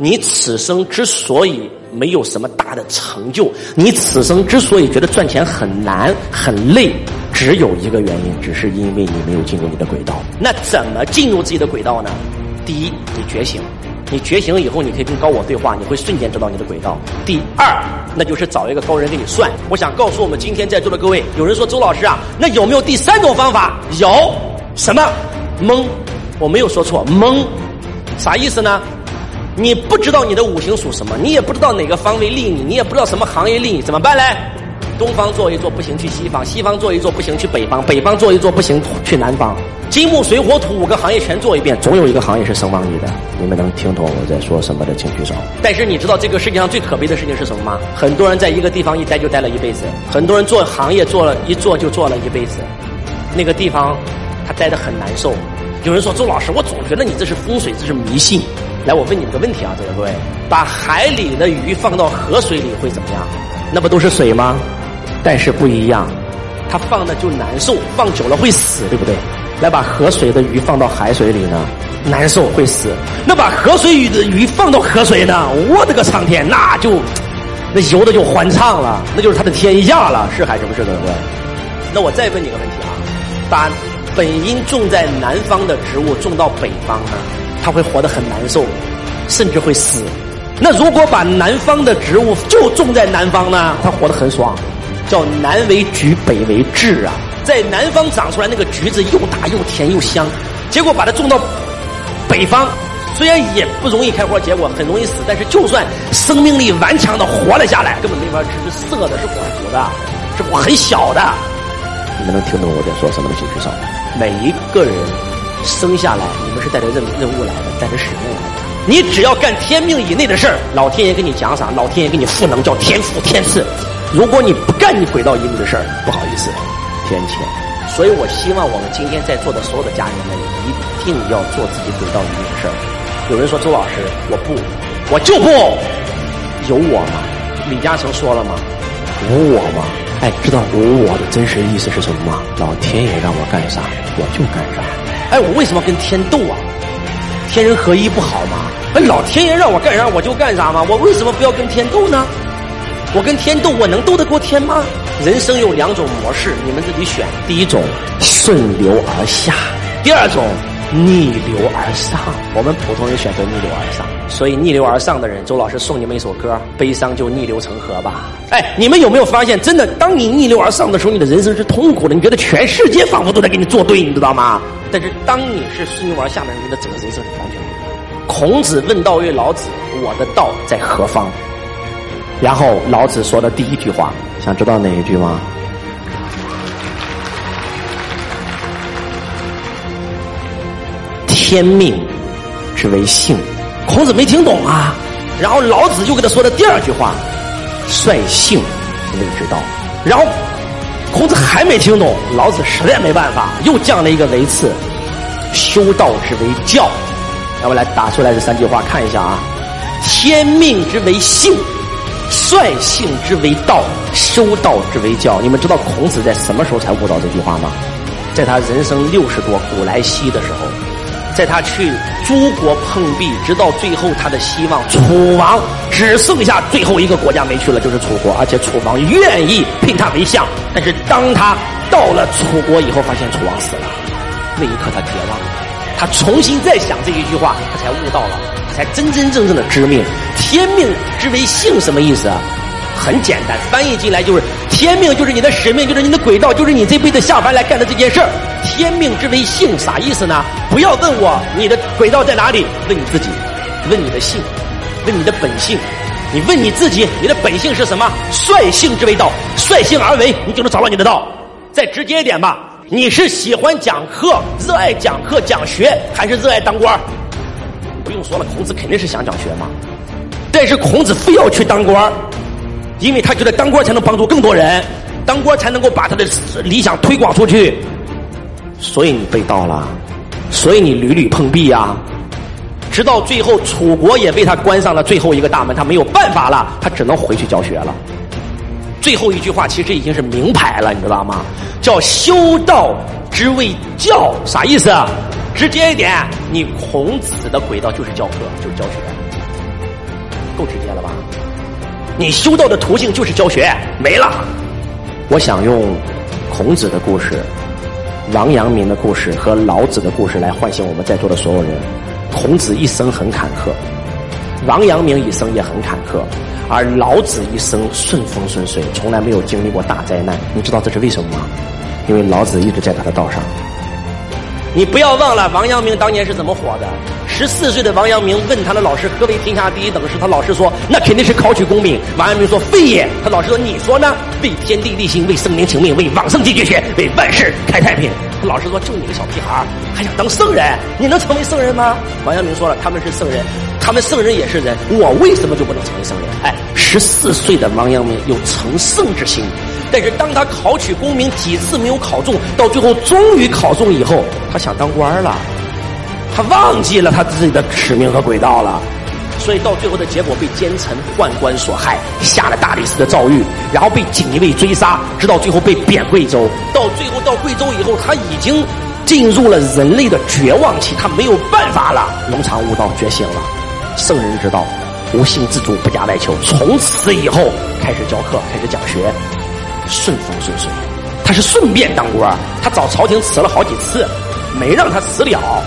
你此生之所以没有什么大的成就，你此生之所以觉得赚钱很难很累，只有一个原因，只是因为你没有进入你的轨道。那怎么进入自己的轨道呢？第一，你觉醒，你觉醒以后你可以跟高我对话，你会瞬间知道你的轨道。第二，那就是找一个高人给你算。我想告诉我们今天在座的各位，有人说周老师啊，那有没有第三种方法？有，什么？蒙，我没有说错，蒙，啥意思呢？你不知道你的五行属什么，你也不知道哪个方位利你，你也不知道什么行业利你，怎么办嘞？东方做一做不行去西方，西方做一做不行去北方，北方做一做不行去南方。金木水火土五个行业全做一遍，总有一个行业是生旺你的。你们能听懂我在说什么的请举手。但是你知道这个世界上最可悲的事情是什么吗？很多人在一个地方一待就待了一辈子，很多人做行业做了一做就做了一辈子，那个地方他待得很难受。有人说周老师，我总觉得你这是风水，这是迷信。来，我问你们个问题啊，这个各位，把海里的鱼放到河水里会怎么样？那不都是水吗？但是不一样，它放的就难受，放久了会死，对不对？来，把河水的鱼放到海水里呢，难受会死。那把河水鱼的鱼放到河水呢，我的个苍天，那就那游的就欢畅了，那就是他的天下了，是还是不是，各位？那我再问你个问题啊，把本应种在南方的植物种到北方呢，它会活得很难受，甚至会死。那如果把南方的植物就种在南方呢，它活得很爽，叫南为橘，北为枳啊。在南方长出来那个橘子又大又甜又香，结果把它种到北方，虽然也不容易开花，结果很容易死，但是就算生命力顽强的活了下来，根本没法吃，是涩的，是果核的，是果很小的。你们能听懂我在说什么的，请举手。每一个人生下来，你们是带着任务来的，带着使命来的。你只要干天命以内的事儿，老天爷给你奖赏，老天爷给你赋能，叫天赋天赐。如果你不干你轨道以内的事儿，不好意思，天谴。所以我希望我们今天在座的所有的家人们，一定要做自己轨道以内的事儿。有人说周老师，我不，我就不，有我吗？李嘉诚说了吗？无我吗？哎，知道无我的真实意思是什么吗？老天爷让我干啥，我就干啥。哎，我为什么跟天斗啊？天人合一不好吗？哎，老天爷让我干啥我就干啥吗？我为什么不要跟天斗呢？我跟天斗，我能斗得过天吗？人生有两种模式，你们自己选。第一种，顺流而下；第二种，逆流而上。我们普通人选择逆流而上，所以逆流而上的人，周老师送你们一首歌，悲伤就逆流成河吧。哎，你们有没有发现，真的当你逆流而上的时候，你的人生是痛苦的，你觉得全世界仿佛都在跟你作对，你知道吗？但是当你是顺流而下的人，你的整个人生是完全不一样。孔子问道于老子，我的道在何方？然后老子说的第一句话，想知道哪一句吗？天命之为性。孔子没听懂啊。然后老子又给他说的第二句话，率性谓之道。然后孔子还没听懂，老子实在没办法，又降了一个为次，修道之为教。让我来打出来这三句话看一下啊，天命之为性，率性之为道，修道之为教。你们知道孔子在什么时候才悟到这句话吗？在他人生60多古来稀的时候，在他去诸国碰壁，直到最后他的希望楚王只剩下最后一个国家没去了，就是楚国，而且楚王愿意聘他为相。但是当他到了楚国以后，发现楚王死了，那一刻他绝望了。他重新再想这一句话，他才悟到了，他才真正的知命。天命之为性什么意思啊？很简单，翻译进来就是天命就是你的使命，就是你的轨道，就是你这辈子下凡来干的这件事儿。天命之为性啥意思呢？不要问我你的轨道在哪里，问你自己，问你的性，问你的本性，你问你自己，你的本性是什么？率性之为道，率性而为，你就能找到你的道。再直接一点吧，你是喜欢讲课，热爱讲课讲学，还是热爱当官？不用说了，孔子肯定是想讲学嘛。但是孔子非要去当官，因为他觉得当官才能帮助更多人，当官才能够把他的理想推广出去。所以你被盗了，所以你屡屡碰壁啊。直到最后楚国也被他关上了最后一个大门，他没有办法了，他只能回去教学了。最后一句话其实已经是明牌了，你知道吗？叫修道之谓教。啥意思啊？直接一点，你孔子的轨道就是教课，就是教学。够体面了吧？你修道的途径就是教学，没了。我想用孔子的故事、王阳明的故事和老子的故事来唤醒我们在座的所有人。孔子一生很坎坷，王阳明一生也很坎坷，而老子一生顺风顺水，从来没有经历过大灾难。你知道这是为什么吗？因为老子一直在他的道上。你不要忘了王阳明当年是怎么火的。14岁的王阳明问他的老师何为天下第一等事，他老师说那肯定是考取功名。王阳明说非也。他老师说你说呢？为天地立心，为圣民请命，为往圣继绝学，为万世开太平。他老师说就你个小屁孩还想当圣人，你能成为圣人吗？王阳明说了，他们是圣人，他们圣人也是人，我为什么就不能成为圣人？14岁的王阳明有成圣之心，但是当他考取功名几次没有考中，到最后终于考中以后，他想当官了，他忘记了他自己的使命和轨道了，所以到最后的结果被奸臣宦官所害，下了大理寺的诏狱，然后被锦衣卫追杀，直到最后被贬贵州。到最后到贵州以后，他已经进入了人类的绝望期，他没有办法了，龙场悟道觉醒了，圣人之道，无性自主，不加外求。从此以后开始教课，开始讲学，顺风顺水。他是顺便当官，他找朝廷辞了好几次，没让他辞了。